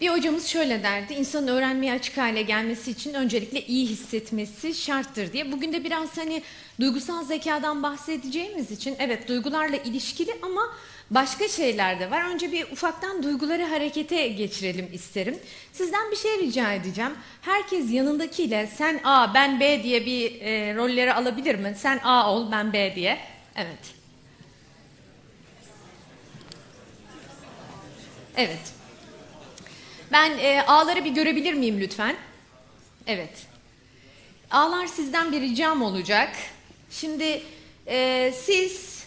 Bir hocamız şöyle derdi, insanın öğrenmeye açık hale gelmesi için öncelikle iyi hissetmesi şarttır diye. Bugün de biraz hani duygusal zekadan bahsedeceğimiz için, evet duygularla ilişkili ama başka şeyler de var. Önce bir ufaktan duyguları harekete geçirelim isterim. Sizden bir şey rica edeceğim. Herkes yanındakiyle sen A, ben B diye bir rolleri alabilir mi? Sen A ol, ben B diye. Evet. Evet. Ben ağları bir görebilir miyim lütfen? Evet. Ağlar sizden bir ricam olacak. Şimdi siz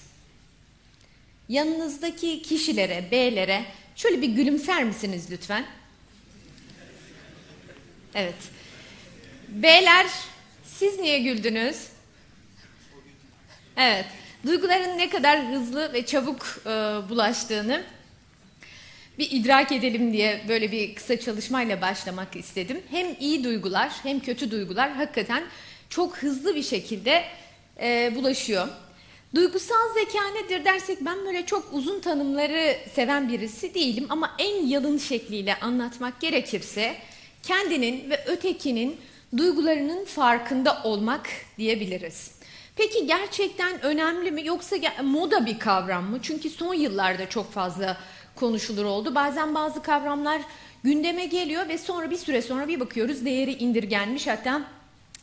yanınızdaki kişilere, B'lere şöyle bir gülümser misiniz lütfen? Evet. B'ler siz niye güldünüz? Evet. Duyguların ne kadar hızlı ve çabuk bulaştığını bir idrak edelim diye böyle bir kısa çalışmayla başlamak istedim. Hem iyi duygular hem kötü duygular hakikaten çok hızlı bir şekilde bulaşıyor. Duygusal zeka nedir dersek ben böyle çok uzun tanımları seven birisi değilim ama en yalın şekliyle anlatmak gerekirse kendinin ve ötekinin duygularının farkında olmak diyebiliriz. Peki gerçekten önemli mi yoksa moda bir kavram mı? Çünkü son yıllarda çok fazla konuşulur oldu. Bazen bazı kavramlar gündeme geliyor ve sonra bir süre sonra bir bakıyoruz değeri indirgenmiş, hatta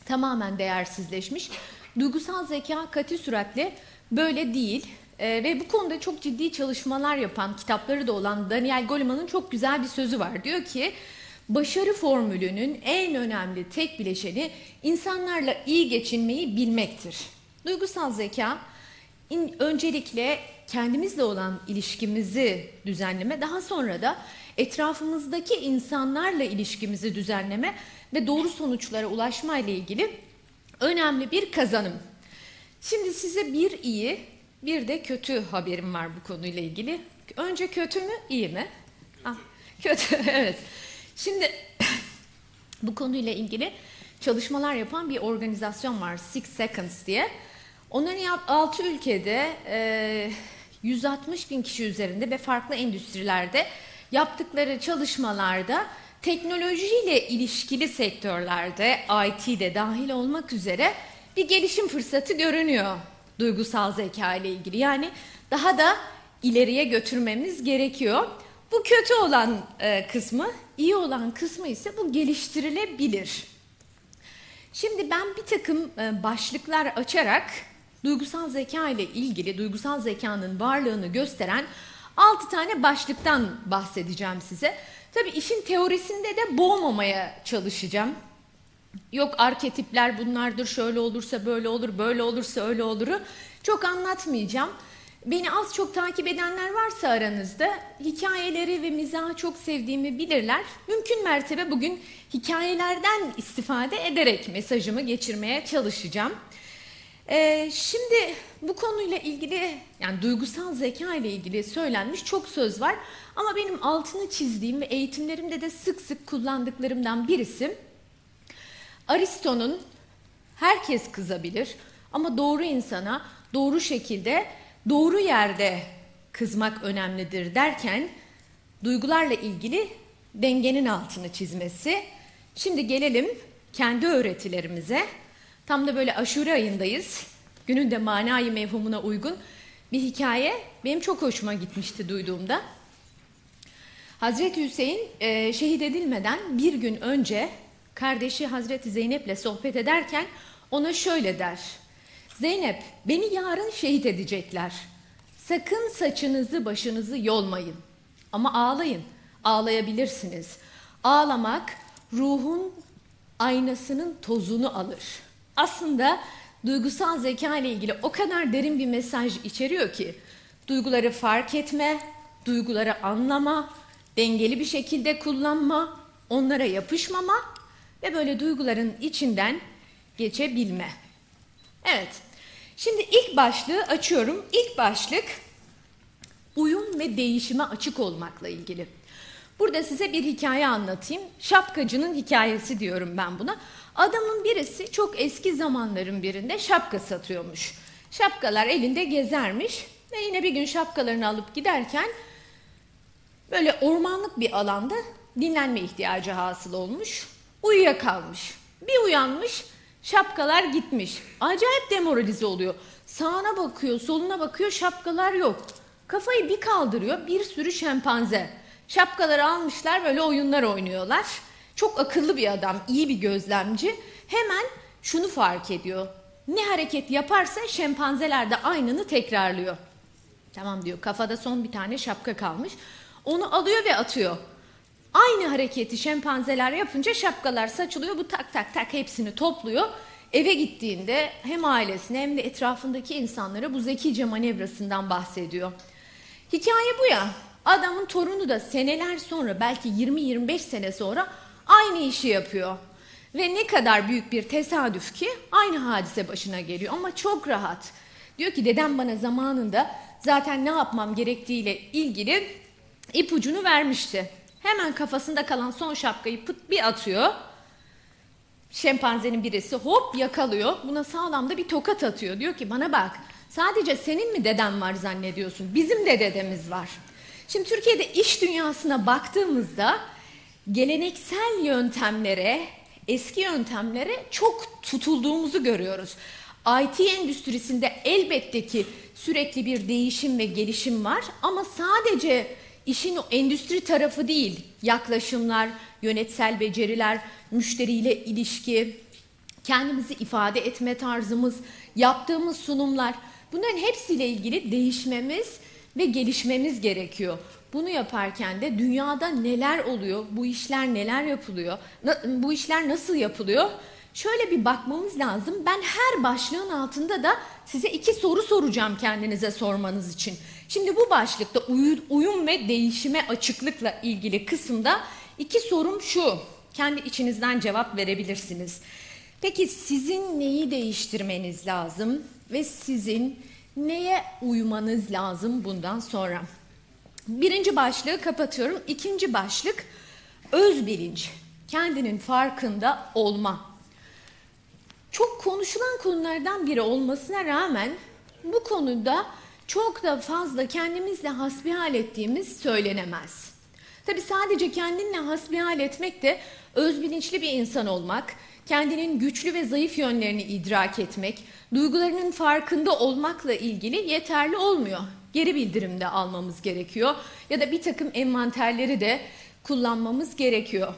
tamamen değersizleşmiş. Duygusal zeka katı süratle böyle değil ve bu konuda çok ciddi çalışmalar yapan, kitapları da olan Daniel Goleman'ın çok güzel bir sözü var. Diyor ki başarı formülünün en önemli tek bileşeni insanlarla iyi geçinmeyi bilmektir. Duygusal zeka öncelikle kendimizle olan ilişkimizi düzenleme, daha sonra da etrafımızdaki insanlarla ilişkimizi düzenleme ve doğru sonuçlara ulaşma ile ilgili önemli bir kazanım. Şimdi size bir iyi, bir de kötü haberim var bu konuyla ilgili. Önce kötü mü, iyi mi? Ah, kötü, evet. Şimdi bu konuyla ilgili çalışmalar yapan bir organizasyon var, Six Seconds diye. Onların 6 ülkede 160 bin kişi üzerinde ve farklı endüstrilerde yaptıkları çalışmalarda teknolojiyle ilişkili sektörlerde, IT'de dahil olmak üzere bir gelişim fırsatı görünüyor duygusal zeka ile ilgili. Yani daha da ileriye götürmemiz gerekiyor. Bu kötü olan kısmı, iyi olan kısmı ise bu geliştirilebilir. Şimdi ben bir takım başlıklar açarak duygusal zeka ile ilgili, duygusal zekanın varlığını gösteren 6 tane başlıktan bahsedeceğim size. Tabii işin teorisinde de boğmamaya çalışacağım. Yok arketipler bunlardır, şöyle olursa böyle olur, böyle olursa öyle oluru çok anlatmayacağım. Beni az çok takip edenler varsa aranızda hikayeleri ve mizahı çok sevdiğimi bilirler. Mümkün mertebe bugün hikayelerden istifade ederek mesajımı geçirmeye çalışacağım. Şimdi bu konuyla ilgili, yani duygusal zeka ile ilgili söylenmiş çok söz var. Ama benim altını çizdiğim ve eğitimlerimde de sık sık kullandıklarımdan birisi Aristo'nun herkes kızabilir ama doğru insana doğru şekilde doğru yerde kızmak önemlidir derken duygularla ilgili dengenin altını çizmesi. Şimdi gelelim kendi öğretilerimize. Tam da böyle aşure ayındayız. Günün de manayı mevhumuna uygun bir hikaye benim çok hoşuma gitmişti duyduğumda. Hazreti Hüseyin şehit edilmeden bir gün önce kardeşi Hazreti Zeynep'le sohbet ederken ona şöyle der. Zeynep, beni yarın şehit edecekler. Sakın saçınızı başınızı yolmayın. Ama ağlayın, ağlayabilirsiniz. Ağlamak ruhun aynasının tozunu alır. Aslında duygusal zeka ile ilgili o kadar derin bir mesaj içeriyor ki, duyguları fark etme, duyguları anlama, dengeli bir şekilde kullanma, onlara yapışmama ve böyle duyguların içinden geçebilme. Evet. Şimdi ilk başlığı açıyorum. İlk başlık uyum ve değişime açık olmakla ilgili. Burada size bir hikaye anlatayım. Şapkacının hikayesi diyorum ben buna. Adamın birisi çok eski zamanların birinde şapka satıyormuş. Şapkalar elinde gezermiş ve yine bir gün şapkalarını alıp giderken böyle ormanlık bir alanda dinlenme ihtiyacı hasıl olmuş, uyuyakalmış. Bir uyanmış, şapkalar gitmiş. Acayip demoralize oluyor. Sağına bakıyor, soluna bakıyor, şapkalar yok. Kafayı bir kaldırıyor, bir sürü şempanze. Şapkaları almışlar, böyle oyunlar oynuyorlar. Çok akıllı bir adam, iyi bir gözlemci. Hemen şunu fark ediyor. Ne hareket yaparsa şempanzeler de aynını tekrarlıyor. Tamam diyor, kafada son bir tane şapka kalmış. Onu alıyor ve atıyor. Aynı hareketi şempanzeler yapınca şapkalar saçılıyor. Bu tak tak tak hepsini topluyor. Eve gittiğinde hem ailesine hem de etrafındaki insanlara bu zekice manevrasından bahsediyor. Hikaye bu ya. Adamın torunu da seneler sonra, belki 20-25 sene sonra aynı işi yapıyor. Ve ne kadar büyük bir tesadüf ki aynı hadise başına geliyor ama çok rahat. Diyor ki dedem bana zamanında zaten ne yapmam gerektiğiyle ilgili ipucunu vermişti. Hemen kafasında kalan son şapkayı pıt bir atıyor. Şempanzenin birisi hop yakalıyor. Buna sağlam da bir tokat atıyor. Diyor ki bana bak, sadece senin mi deden var zannediyorsun? Bizim de dedemiz var. Şimdi Türkiye'de iş dünyasına baktığımızda geleneksel yöntemlere, eski yöntemlere çok tutulduğumuzu görüyoruz. IT endüstrisinde elbette ki sürekli bir değişim ve gelişim var ama sadece İşin o endüstri tarafı değil, yaklaşımlar, yönetsel beceriler, müşteriyle ilişki, kendimizi ifade etme tarzımız, yaptığımız sunumlar, bunların hepsiyle ilgili değişmemiz ve gelişmemiz gerekiyor. Bunu yaparken de dünyada neler oluyor, bu işler neler yapılıyor, bu işler nasıl yapılıyor? Şöyle bir bakmamız lazım. Ben her başlığın altında da size 2 soru soracağım kendinize sormanız için. Şimdi bu başlıkta uyum ve değişime açıklıkla ilgili kısımda 2 sorum şu. Kendi içinizden cevap verebilirsiniz. Peki sizin neyi değiştirmeniz lazım ve sizin neye uymanız lazım bundan sonra? Birinci başlığı kapatıyorum. İkinci başlık öz bilinç. Kendinin farkında olma. Çok konuşulan konulardan biri olmasına rağmen bu konuda çok da fazla kendimizle hasbihal ettiğimiz söylenemez. Tabii sadece kendinle hasbihal etmek de özbilinçli bir insan olmak, kendinin güçlü ve zayıf yönlerini idrak etmek, duygularının farkında olmakla ilgili yeterli olmuyor. Geri bildirim de almamız gerekiyor ya da bir takım envanterleri de kullanmamız gerekiyor.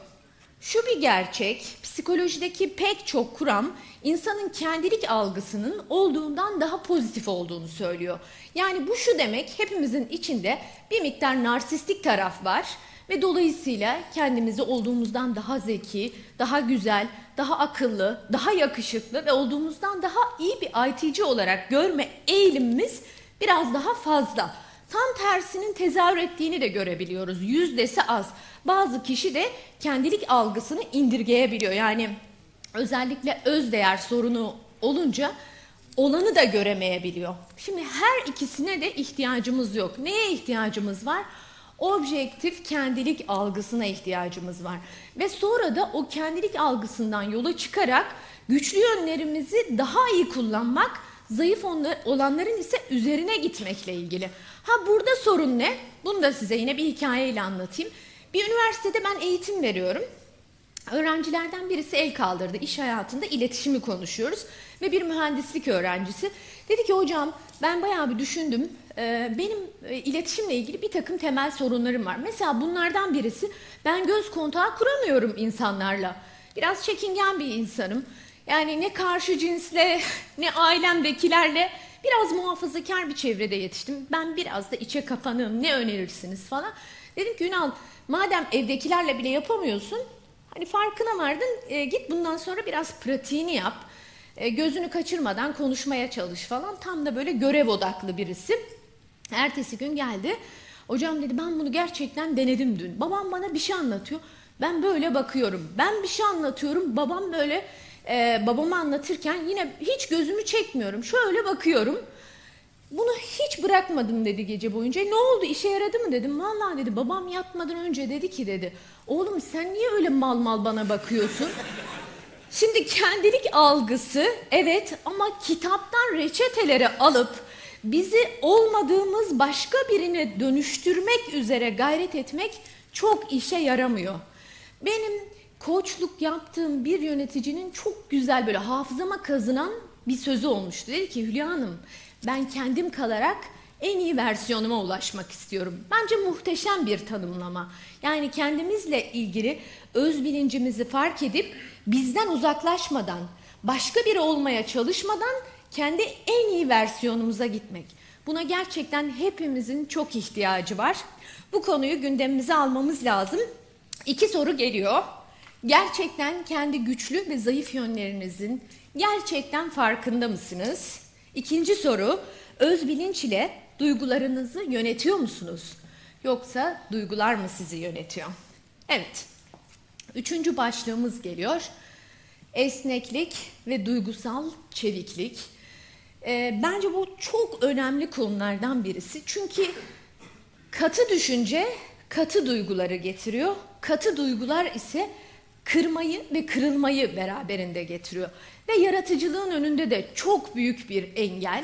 Şu bir gerçek, psikolojideki pek çok kuram insanın kendilik algısının olduğundan daha pozitif olduğunu söylüyor. Yani bu şu demek, hepimizin içinde bir miktar narsistik taraf var ve dolayısıyla kendimizi olduğumuzdan daha zeki, daha güzel, daha akıllı, daha yakışıklı ve olduğumuzdan daha iyi bir IT'ci olarak görme eğilimimiz biraz daha fazla. Tam tersinin tezahür ettiğini de görebiliyoruz. Yüzdesi az. Bazı kişi de kendilik algısını indirgeyebiliyor. Yani özellikle özdeğer sorunu olunca olanı da göremeyebiliyor. Şimdi her ikisine de ihtiyacımız yok. Neye ihtiyacımız var? Objektif kendilik algısına ihtiyacımız var. Ve sonra da o kendilik algısından yola çıkarak güçlü yönlerimizi daha iyi kullanmak, zayıf olanların ise üzerine gitmekle ilgili. Ha burada sorun ne? Bunu da size yine bir hikayeyle anlatayım. Bir üniversitede ben eğitim veriyorum. Öğrencilerden birisi el kaldırdı. İş hayatında iletişimi konuşuyoruz. Ve bir mühendislik öğrencisi dedi ki hocam ben bayağı bir düşündüm. Benim iletişimle ilgili bir takım temel sorunlarım var. Mesela bunlardan birisi ben göz kontağı kuramıyorum insanlarla. Biraz çekingen bir insanım. Yani ne karşı cinsle ne ailemdekilerle biraz muhafazakar bir çevrede yetiştim. Ben biraz da içe kapanığım, ne önerirsiniz falan. Dedim ki Ünal madem evdekilerle bile yapamıyorsun hani farkına vardın git bundan sonra biraz pratiğini yap. Gözünü kaçırmadan konuşmaya çalış falan. Tam da böyle görev odaklı birisi. Ertesi gün geldi. Hocam dedi ben bunu gerçekten denedim dün. Babam bana bir şey anlatıyor. Ben böyle bakıyorum. Ben bir şey anlatıyorum. Babam böyle... babama anlatırken yine hiç gözümü çekmiyorum. Şöyle bakıyorum. Bunu hiç bırakmadım dedi gece boyunca. Ne oldu, işe yaradı mı dedim. Vallahi dedi babam yatmadan önce dedi ki dedi. Oğlum sen niye öyle mal mal bana bakıyorsun? Şimdi kendilik algısı evet ama kitaptan reçeteleri alıp bizi olmadığımız başka birine dönüştürmek üzere gayret etmek çok işe yaramıyor. Benim koçluk yaptığım bir yöneticinin çok güzel böyle hafızama kazınan bir sözü olmuştu. Dedi ki, Hülya Hanım, ben kendim kalarak en iyi versiyonuma ulaşmak istiyorum. Bence muhteşem bir tanımlama. Yani kendimizle ilgili öz bilincimizi fark edip bizden uzaklaşmadan, başka biri olmaya çalışmadan kendi en iyi versiyonumuza gitmek. Buna gerçekten hepimizin çok ihtiyacı var. Bu konuyu gündemimize almamız lazım. 2 soru geliyor. Gerçekten kendi güçlü ve zayıf yönlerinizin gerçekten farkında mısınız? 2. soru, öz bilinç ile duygularınızı yönetiyor musunuz? Yoksa duygular mı sizi yönetiyor? Evet, 3. başlığımız geliyor. Esneklik ve duygusal çeviklik. Bence bu çok önemli konulardan birisi. Çünkü katı düşünce katı duyguları getiriyor. Katı duygular ise kırmayı ve kırılmayı beraberinde getiriyor. Ve yaratıcılığın önünde de çok büyük bir engel.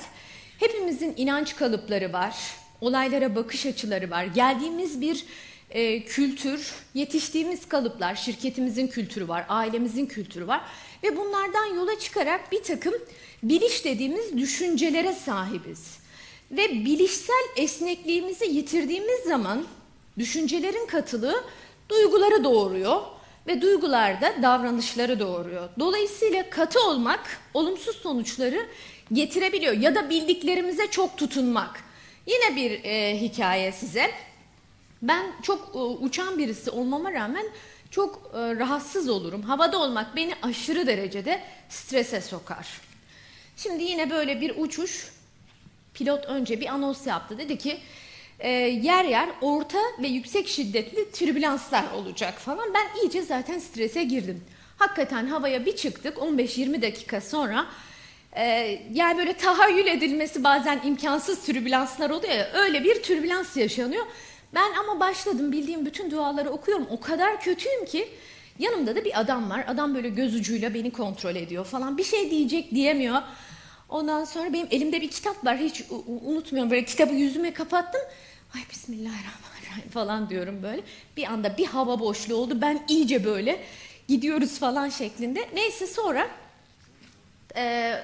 Hepimizin inanç kalıpları var, olaylara bakış açıları var. Geldiğimiz bir kültür, yetiştiğimiz kalıplar, şirketimizin kültürü var, ailemizin kültürü var. Ve bunlardan yola çıkarak bir takım biliş dediğimiz düşüncelere sahibiz. Ve bilişsel esnekliğimizi yitirdiğimiz zaman düşüncelerin katılığı duyguları doğuruyor ve duygular da davranışları doğuruyor. Dolayısıyla katı olmak olumsuz sonuçları getirebiliyor ya da bildiklerimize çok tutunmak. Yine bir hikaye size. Ben çok uçan birisi olmama rağmen çok rahatsız olurum. Havada olmak beni aşırı derecede strese sokar. Şimdi yine böyle bir uçuş, pilot önce bir anons yaptı. Dedi ki yer yer orta ve yüksek şiddetli türbülanslar olacak falan. Ben iyice zaten strese girdim. Hakikaten havaya bir çıktık 15-20 dakika sonra. Yani böyle tahayyül edilmesi bazen imkansız türbülanslar oluyor ya, öyle bir türbülans yaşanıyor. Ben ama başladım, bildiğim bütün duaları okuyorum. O kadar kötüyüm ki yanımda da bir adam var. Adam böyle göz ucuyla beni kontrol ediyor falan. Bir şey diyecek diyemiyor. Ondan sonra benim elimde bir kitap var. Hiç unutmuyorum. Böyle kitabı yüzüme kapattım. Ay bismillahirrahmanirrahim falan diyorum böyle. Bir anda bir hava boşluğu oldu. Ben iyice böyle gidiyoruz falan şeklinde. Neyse sonra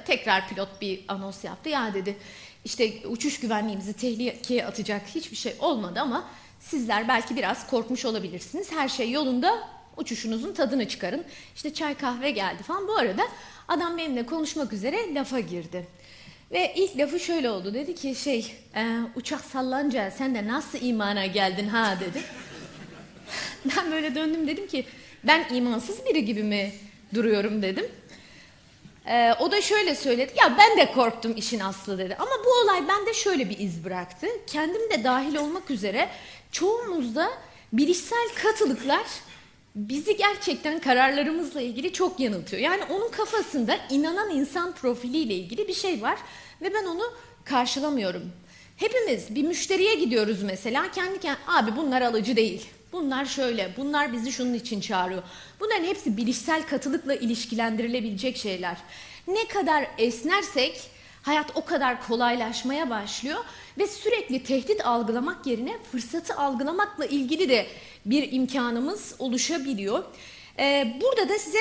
tekrar pilot bir anons yaptı. Ya dedi, İşte uçuş güvenliğimizi tehlikeye atacak hiçbir şey olmadı ama sizler belki biraz korkmuş olabilirsiniz. Her şey yolunda, uçuşunuzun tadını çıkarın. İşte çay kahve geldi falan. Bu arada adam benimle konuşmak üzere lafa girdi. Ve ilk lafı şöyle oldu. Dedi ki uçak sallanca sen de nasıl imana geldin ha dedi. Ben böyle döndüm, dedim ki ben imansız biri gibi mi duruyorum dedim. O da şöyle söyledi, ya ben de korktum işin aslı dedi. Ama bu olay bende şöyle bir iz bıraktı. Kendim de dahil olmak üzere çoğumuzda bilişsel katılıklar bizi gerçekten kararlarımızla ilgili çok yanıltıyor. Yani onun kafasında inanan insan profiliyle ilgili bir şey var ve ben onu karşılamıyorum. Hepimiz bir müşteriye gidiyoruz mesela, kendi kendine abi bunlar alıcı değil. Bunlar şöyle, bunlar bizi şunun için çağırıyor. Bunların hepsi bilişsel katılıkla ilişkilendirilebilecek şeyler. Ne kadar esnersek hayat o kadar kolaylaşmaya başlıyor ve sürekli tehdit algılamak yerine fırsatı algılamakla ilgili de bir imkanımız oluşabiliyor. Burada da size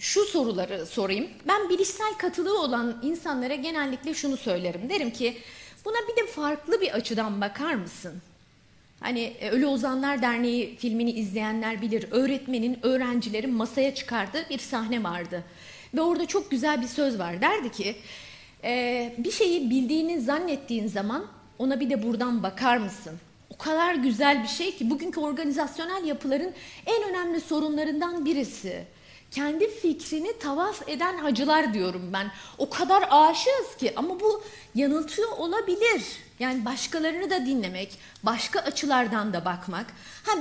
şu soruları sorayım. Ben bilişsel katılığı olan insanlara genellikle şunu söylerim. Derim ki buna bir de farklı bir açıdan bakar mısın? Hani Ölü Ozanlar Derneği filmini izleyenler bilir. Öğretmenin öğrencilerin masaya çıkardığı bir sahne vardı. Ve orada çok güzel bir söz var. Derdi ki bir şeyi bildiğini zannettiğin zaman ona bir de buradan bakar mısın? O kadar güzel bir şey ki bugünkü organizasyonel yapıların en önemli sorunlarından birisi. Kendi fikrini tavaf eden hacılar diyorum ben. O kadar aşığız ki ama bu yanıltıyor olabilir. Yani başkalarını da dinlemek, başka açılardan da bakmak.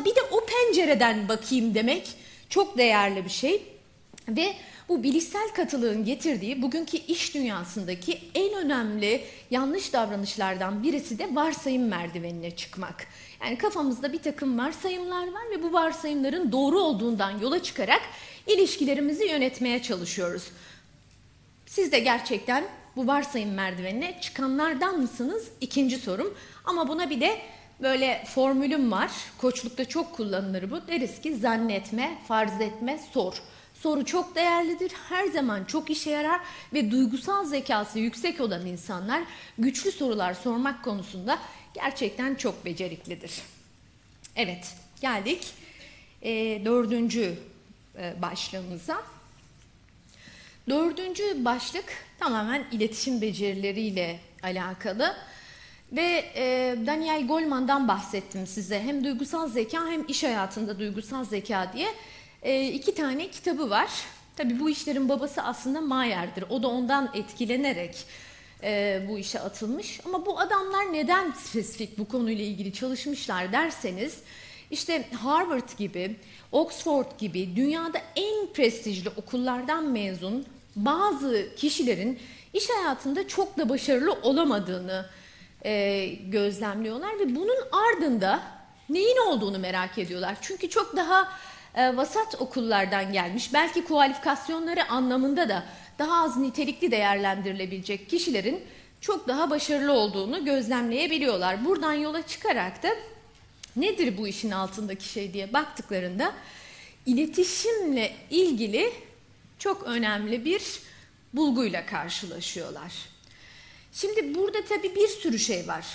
Bir de o pencereden bakayım demek çok değerli bir şey. Ve bu bilişsel katılığın getirdiği bugünkü iş dünyasındaki en önemli yanlış davranışlardan birisi de varsayım merdivenine çıkmak. Yani kafamızda bir takım varsayımlar var ve bu varsayımların doğru olduğundan yola çıkarak ilişkilerimizi yönetmeye çalışıyoruz. Siz de gerçekten bu varsayım merdivenine çıkanlardan mısınız? 2. sorum. Ama buna bir de böyle formülüm var. Koçlukta çok kullanılır bu. Deriz ki zannetme, farz etme, sor. Soru çok değerlidir, her zaman çok işe yarar ve duygusal zekası yüksek olan insanlar güçlü sorular sormak konusunda gerçekten çok beceriklidir. Evet, geldik dördüncü başlığımıza. Dördüncü başlık tamamen iletişim becerileriyle alakalı. Ve Daniel Goleman'dan bahsettim size. Hem duygusal zeka hem iş hayatında duygusal zeka diye iki tane kitabı var. Tabii bu işlerin babası aslında Mayer'dir. O da ondan etkilenerek bu işe atılmış. Ama bu adamlar neden spesifik bu konuyla ilgili çalışmışlar derseniz, işte Harvard gibi, Oxford gibi dünyada en prestijli okullardan mezun bazı kişilerin iş hayatında çok da başarılı olamadığını gözlemliyorlar ve bunun ardında neyin olduğunu merak ediyorlar. Çünkü çok daha vasat okullardan gelmiş, belki kualifikasyonları anlamında da daha az nitelikli değerlendirilebilecek kişilerin çok daha başarılı olduğunu gözlemleyebiliyorlar. Buradan yola çıkarak da nedir bu işin altındaki şey diye baktıklarında iletişimle ilgili çok önemli bir bulguyla karşılaşıyorlar. Şimdi burada tabii bir sürü şey var.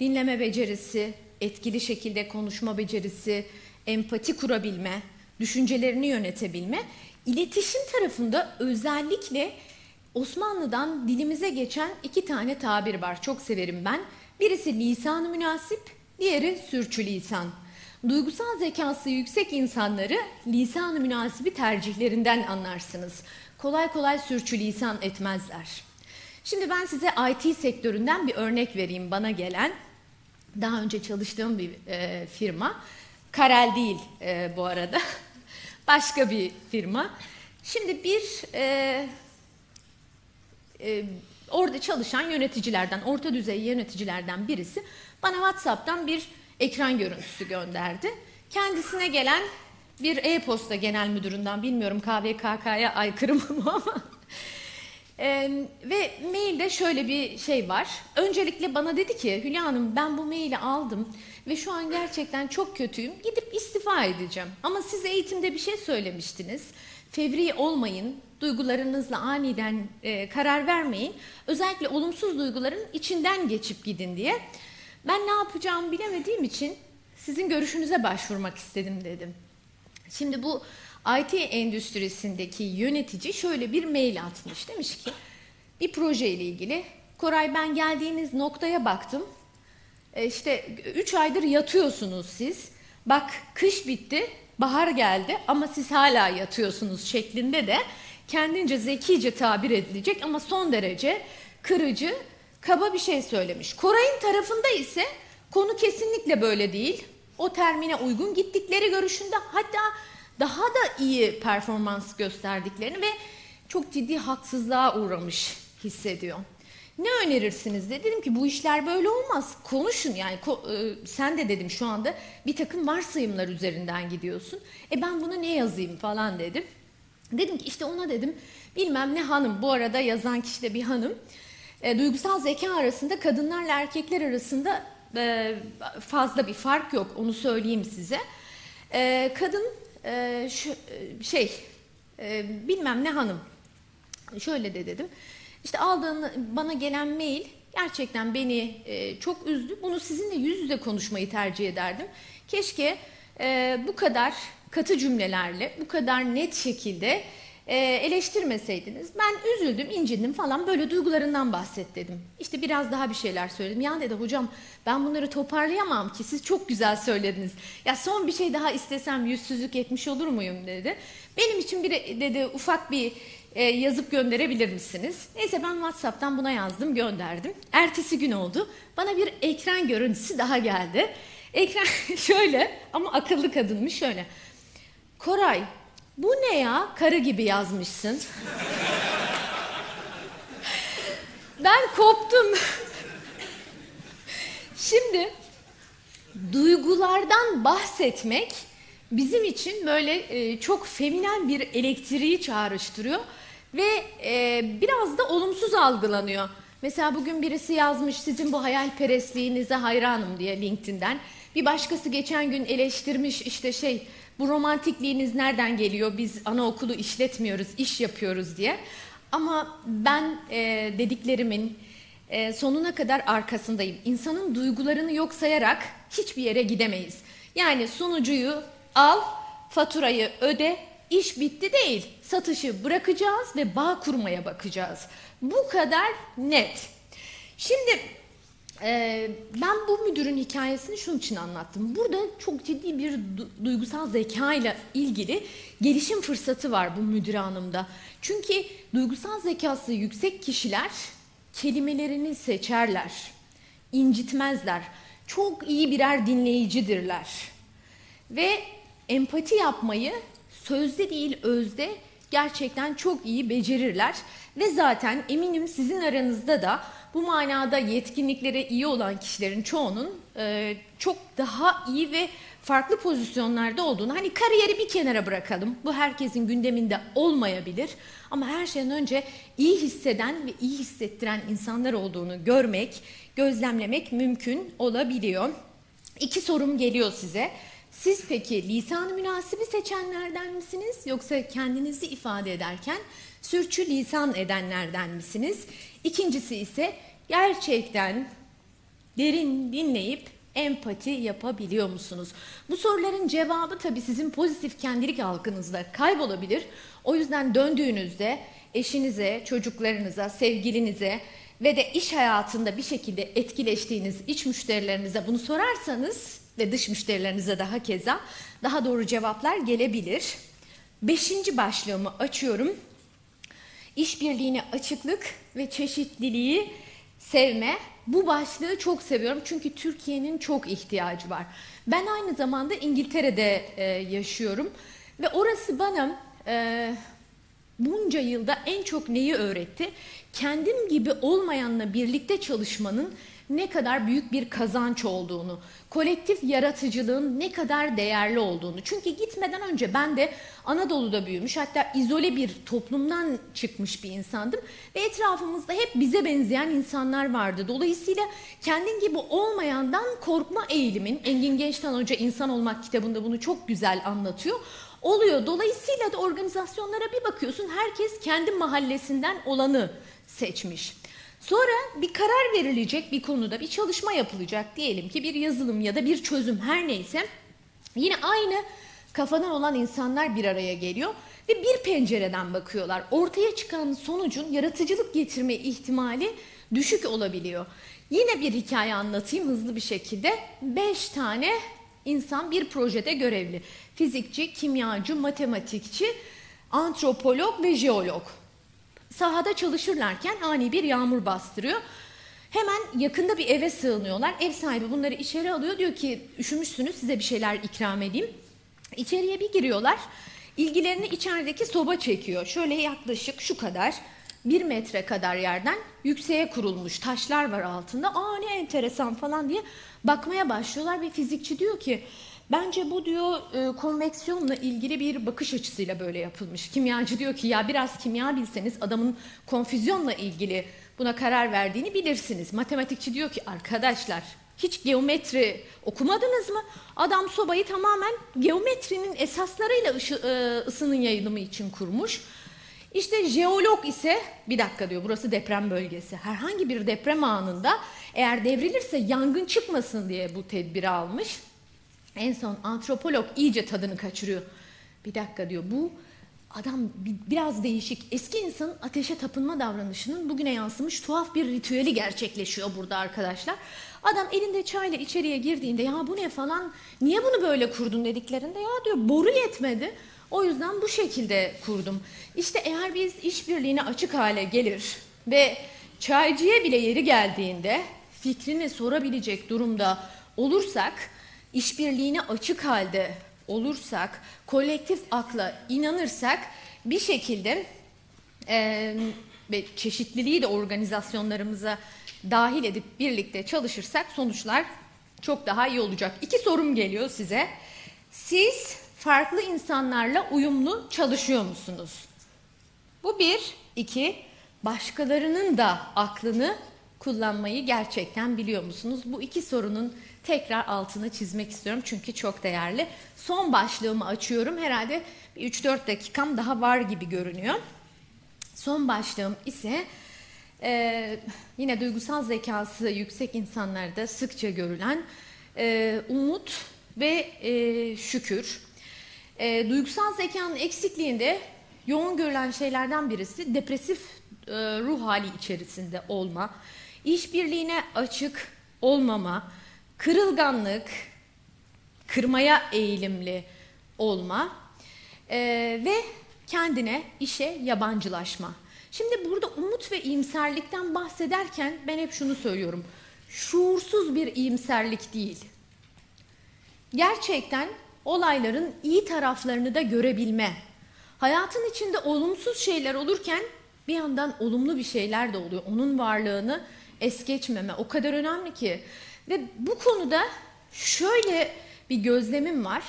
Dinleme becerisi, etkili şekilde konuşma becerisi, empati kurabilme, düşüncelerini yönetebilme. İletişim tarafında özellikle Osmanlı'dan dilimize geçen iki tane tabir var. Çok severim ben. Birisi lisan-ı münasip, diğeri sürçülisan. Duygusal zekası yüksek insanları lisan-ı münasibi tercihlerinden anlarsınız. Kolay kolay sürçülisan etmezler. Şimdi ben size IT sektöründen bir örnek vereyim bana gelen. Daha önce çalıştığım bir firma. Karel değil bu arada. Başka bir firma. Şimdi bir orada çalışan yöneticilerden, orta düzey yöneticilerden birisi bana WhatsApp'tan bir ekran görüntüsü gönderdi. Kendisine gelen bir e-posta genel müdüründen, bilmiyorum KVKK'ya aykırı mı ama. Ve mailde şöyle bir şey var. Öncelikle bana dedi ki, Hülya Hanım ben bu maili aldım ve şu an gerçekten çok kötüyüm. Gidip istifa edeceğim. Ama siz eğitimde bir şey söylemiştiniz. Fevri olmayın, duygularınızla aniden karar vermeyin. Özellikle olumsuz duyguların içinden geçip gidin diye. Ben ne yapacağımı bilemediğim için sizin görüşünüze başvurmak istedim dedim. Şimdi bu IT endüstrisindeki yönetici şöyle bir mail atmış. Demiş ki bir projeyle ilgili. Koray ben geldiğiniz noktaya baktım. İşte 3 aydır yatıyorsunuz siz. Bak kış bitti, bahar geldi ama siz hala yatıyorsunuz şeklinde de kendince zekice tabir edilecek ama son derece kırıcı, kaba bir şey söylemiş. Koray'ın tarafında ise konu kesinlikle böyle değil. O termine uygun gittikleri görüşünde, hatta daha da iyi performans gösterdiklerini ve çok ciddi haksızlığa uğramış hissediyor. Ne önerirsiniz de dedim ki bu işler böyle olmaz. Konuşun yani sen de dedim şu anda bir takım varsayımlar üzerinden gidiyorsun. Ben buna ne yazayım falan dedim. Dedim ki işte ona dedim bilmem ne hanım, bu arada yazan kişi de bir hanım. Duygusal zeka arasında kadınlarla erkekler arasında fazla bir fark yok, onu söyleyeyim size. Kadın bilmem ne hanım şöyle de dedim. İşte aldığın bana gelen mail gerçekten beni çok üzdü. Bunu sizinle yüz yüze konuşmayı tercih ederdim. Keşke bu kadar katı cümlelerle, bu kadar net şekilde eleştirmeseydiniz. Ben üzüldüm, incindim falan, böyle duygularından bahset dedim. İşte biraz daha bir şeyler söyledim. Ya dedi hocam ben bunları toparlayamam ki, siz çok güzel söylediniz. Ya son bir şey daha istesem yüzsüzlük etmiş olur muyum dedi. Benim için bir dedi ufak bir yazıp gönderebilir misiniz? Neyse ben WhatsApp'tan buna yazdım, gönderdim. Ertesi gün oldu. Bana bir ekran görüntüsü daha geldi. Ekran şöyle, ama akıllı kadınmış şöyle. Koray, bu ne ya? Karı gibi yazmışsın. Ben koptum. Şimdi duygulardan bahsetmek bizim için böyle çok feminen bir elektriği çağrıştırıyor. Ve biraz da olumsuz algılanıyor. Mesela bugün birisi yazmış, sizin bu hayalperestliğinize hayranım diye LinkedIn'den. Bir başkası geçen gün eleştirmiş, işte bu romantikliğiniz nereden geliyor, biz anaokulu işletmiyoruz, iş yapıyoruz diye. Ama ben dediklerimin sonuna kadar arkasındayım. İnsanın duygularını yok sayarak hiçbir yere gidemeyiz. Yani sunucuyu al, faturayı öde, iş bitti değil. Satışı bırakacağız ve bağ kurmaya bakacağız. Bu kadar net. Şimdi ben bu müdürün hikayesini şunun için anlattım. Burada çok ciddi bir duygusal zeka ile ilgili gelişim fırsatı var bu müdür hanımda. Çünkü duygusal zekası yüksek kişiler kelimelerini seçerler, incitmezler. Çok iyi birer dinleyicidirler. Ve empati yapmayı sözde değil özde gerçekten çok iyi becerirler. Ve zaten eminim sizin aranızda da bu manada yetkinliklere iyi olan kişilerin çoğunun çok daha iyi ve farklı pozisyonlarda olduğunu, hani kariyeri bir kenara bırakalım, bu herkesin gündeminde olmayabilir ama her şeyden önce iyi hisseden ve iyi hissettiren insanlar olduğunu görmek, gözlemlemek mümkün olabiliyor. İki sorum geliyor size. Siz peki lisan-ı münasibi seçenlerden misiniz, yoksa kendinizi ifade ederken sürçü lisan edenlerden misiniz? İkincisi ise gerçekten derin dinleyip empati yapabiliyor musunuz? Bu soruların cevabı tabii sizin pozitif kendilik algınızda kaybolabilir. O yüzden döndüğünüzde eşinize, çocuklarınıza, sevgilinize ve de iş hayatında bir şekilde etkileştiğiniz iç müşterilerinize bunu sorarsanız ve dış müşterilerinize daha keza daha doğru cevaplar gelebilir. 5. başlığımı açıyorum. İşbirliğine açıklık ve çeşitliliği sevme. Bu başlığı çok seviyorum çünkü Türkiye'nin çok ihtiyacı var. Ben aynı zamanda İngiltere'de yaşıyorum ve orası bana bunca yılda en çok neyi öğretti? Kendim gibi olmayanla birlikte çalışmanın ne kadar büyük bir kazanç olduğunu, kolektif yaratıcılığın ne kadar değerli olduğunu. Çünkü gitmeden önce ben de Anadolu'da büyümüş, hatta izole bir toplumdan çıkmış bir insandım. Ve etrafımızda hep bize benzeyen insanlar vardı. Dolayısıyla kendin gibi olmayandan korkma eğilimin, Engin Geçtan Hoca İnsan Olmak kitabında bunu çok güzel anlatıyor, oluyor. Dolayısıyla da organizasyonlara bir bakıyorsun, herkes kendi mahallesinden olanı seçmiş. Sonra bir karar verilecek bir konuda, bir çalışma yapılacak, diyelim ki bir yazılım ya da bir çözüm, her neyse. Yine aynı kafadan olan insanlar bir araya geliyor ve bir pencereden bakıyorlar. Ortaya çıkan sonucun yaratıcılık getirme ihtimali düşük olabiliyor. Yine bir hikaye anlatayım hızlı bir şekilde. 5 tane insan bir projede görevli. Fizikçi, kimyacı, matematikçi, antropolog ve jeolog. Sahada çalışırlarken ani bir yağmur bastırıyor. Hemen yakında bir eve sığınıyorlar. Ev sahibi bunları içeri alıyor. Diyor ki üşümüşsünüz, size bir şeyler ikram edeyim. İçeriye bir giriyorlar. İlgilerini içerideki soba çekiyor. Şöyle yaklaşık şu kadar, 1 metre kadar yerden yükseğe kurulmuş taşlar var altında. Aa ne enteresan falan diye bakmaya başlıyorlar ve fizikçi diyor ki bence bu diyor konveksiyonla ilgili bir bakış açısıyla böyle yapılmış. Kimyacı diyor ki ya biraz kimya bilseniz adamın konfüzyonla ilgili buna karar verdiğini bilirsiniz. Matematikçi diyor ki arkadaşlar hiç geometri okumadınız mı? Adam sobayı tamamen geometrinin esaslarıyla ısının yayılımı için kurmuş. İşte jeolog ise bir dakika diyor, burası deprem bölgesi. Herhangi bir deprem anında eğer devrilirse yangın çıkmasın diye bu tedbiri almış. En son antropolog iyice tadını kaçırıyor. Bir dakika diyor, bu adam biraz değişik. Eski insanın ateşe tapınma davranışının bugüne yansımış tuhaf bir ritüeli gerçekleşiyor burada arkadaşlar. Adam elinde çayla içeriye girdiğinde ya bu ne falan, niye bunu böyle kurdun dediklerinde ya diyor boru yetmedi. O yüzden bu şekilde kurdum. İşte eğer biz işbirliğine açık hale gelir ve çaycıya bile yeri geldiğinde fikrini sorabilecek durumda olursak, işbirliğine açık halde olursak, kolektif akla inanırsak bir şekilde ve çeşitliliği de organizasyonlarımıza dahil edip birlikte çalışırsak sonuçlar çok daha iyi olacak. 2 sorum geliyor size. Siz farklı insanlarla uyumlu çalışıyor musunuz? Bu bir. 2. Başkalarının da aklını kullanmayı gerçekten biliyor musunuz? Bu iki sorunun tekrar altını çizmek istiyorum çünkü çok değerli. Son başlığımı açıyorum. Herhalde 3-4 dakikam daha var gibi görünüyor. Son başlığım ise yine duygusal zekası yüksek insanlarda sıkça görülen umut ve şükür. Duygusal zekanın eksikliğinde yoğun görülen şeylerden birisi depresif ruh hali içerisinde olma, işbirliğine açık olmama, kırılganlık, kırmaya eğilimli olma ve kendine, işe yabancılaşma. Şimdi burada umut ve iyimserlikten bahsederken ben hep şunu söylüyorum. Şuursuz bir iyimserlik değil. Gerçekten olayların iyi taraflarını da görebilme. Hayatın içinde olumsuz şeyler olurken bir yandan olumlu bir şeyler de oluyor. Onun varlığını es geçmeme o kadar önemli ki. Ve bu konuda şöyle bir gözlemim var.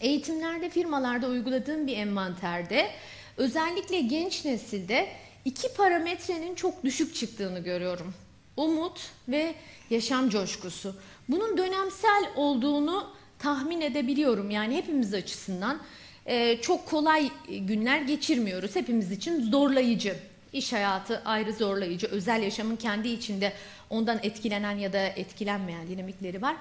Eğitimlerde, firmalarda uyguladığım bir envanterde özellikle genç nesilde iki parametrenin çok düşük çıktığını görüyorum. Umut ve yaşam coşkusu. Bunun dönemsel olduğunu tahmin edebiliyorum. Yani hepimiz açısından çok kolay günler geçirmiyoruz. Hepimiz için zorlayıcı. İş hayatı ayrı zorlayıcı. Özel yaşamın kendi içinde ondan etkilenen ya da etkilenmeyen dinamikleri var.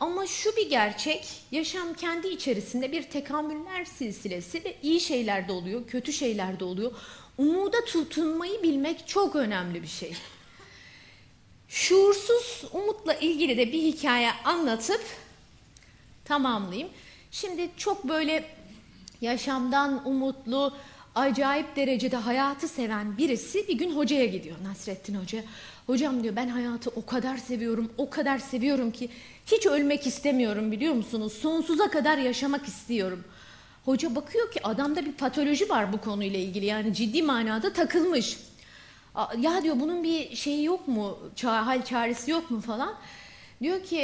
Ama şu bir gerçek, yaşam kendi içerisinde bir tekamüller silsilesi ve iyi şeyler de oluyor, kötü şeyler de oluyor. Umuda tutunmayı bilmek çok önemli bir şey. Şuursuz umutla ilgili de bir hikaye anlatıp tamamlayayım. Şimdi çok böyle yaşamdan umutlu, acayip derecede hayatı seven birisi bir gün hocaya gidiyor, Nasrettin Hoca. Hocam diyor, ben hayatı o kadar seviyorum, o kadar seviyorum ki hiç ölmek istemiyorum biliyor musunuz? Sonsuza kadar yaşamak istiyorum. Hoca bakıyor ki adamda bir patoloji var bu konuyla ilgili, yani ciddi manada takılmış. Ya diyor, bunun bir şeyi yok mu, hal çaresi yok mu falan. Diyor ki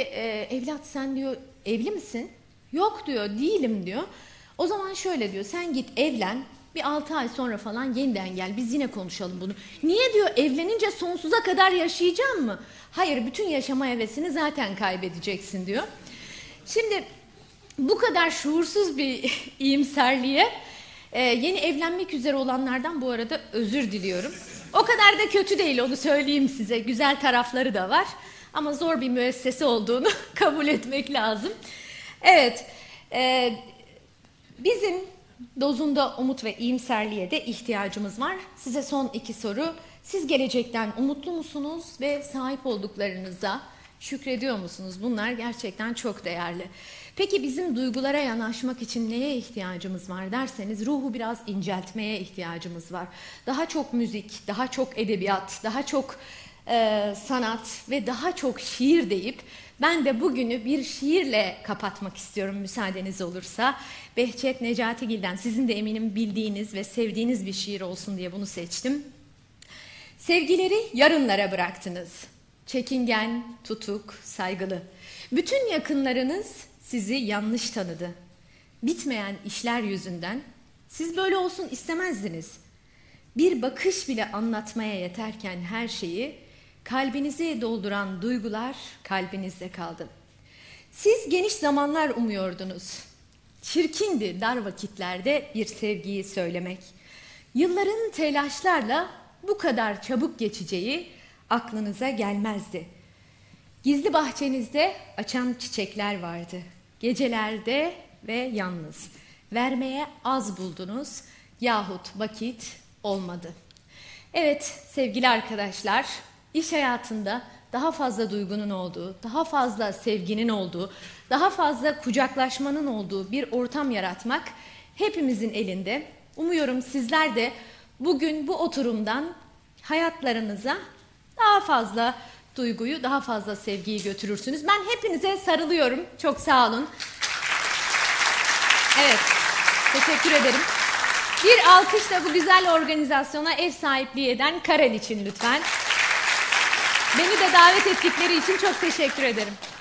evlat sen diyor evli misin? Yok diyor, değilim diyor. O zaman şöyle diyor, sen git evlen. Bir 6 ay sonra falan yeniden gel, biz yine konuşalım bunu. Niye diyor, evlenince sonsuza kadar yaşayacağım mı? Hayır, bütün yaşama hevesini zaten kaybedeceksin diyor. Şimdi bu kadar şuursuz bir iyimserliğe yeni evlenmek üzere olanlardan bu arada özür diliyorum. O kadar da kötü değil, onu söyleyeyim size. Güzel tarafları da var ama zor bir müessese olduğunu kabul etmek lazım. Evet, bizim dozunda umut ve iyimserliğe de ihtiyacımız var. Size son iki soru. Siz gelecekten umutlu musunuz ve sahip olduklarınıza şükrediyor musunuz? Bunlar gerçekten çok değerli. Peki bizim duygulara yanaşmak için neye ihtiyacımız var derseniz, ruhu biraz inceltmeye ihtiyacımız var. Daha çok müzik, daha çok edebiyat, daha çok sanat ve daha çok şiir deyip ben de bugünü bir şiirle kapatmak istiyorum müsaadeniz olursa. Behçet Necatigil'den, sizin de eminim bildiğiniz ve sevdiğiniz bir şiir olsun diye bunu seçtim. Sevgileri yarınlara bıraktınız. Çekingen, tutuk, saygılı. Bütün yakınlarınız sizi yanlış tanıdı. Bitmeyen işler yüzünden siz böyle olsun istemezdiniz. Bir bakış bile anlatmaya yeterken her şeyi, kalbinizi dolduran duygular kalbinizde kaldı. Siz geniş zamanlar umuyordunuz. Çirkindi dar vakitlerde bir sevgiyi söylemek. Yılların telaşlarla bu kadar çabuk geçeceği aklınıza gelmezdi. Gizli bahçenizde açan çiçekler vardı. Gecelerde ve yalnız. Vermeye az buldunuz yahut vakit olmadı. Evet sevgili arkadaşlar, İş hayatında daha fazla duygunun olduğu, daha fazla sevginin olduğu, daha fazla kucaklaşmanın olduğu bir ortam yaratmak hepimizin elinde. Umuyorum sizler de bugün bu oturumdan hayatlarınıza daha fazla duyguyu, daha fazla sevgiyi götürürsünüz. Ben hepinize sarılıyorum. Çok sağ olun. Evet, teşekkür ederim. Bir alkışla bu güzel organizasyona ev sahipliği eden Karel için lütfen. Beni de davet ettikleri için çok teşekkür ederim.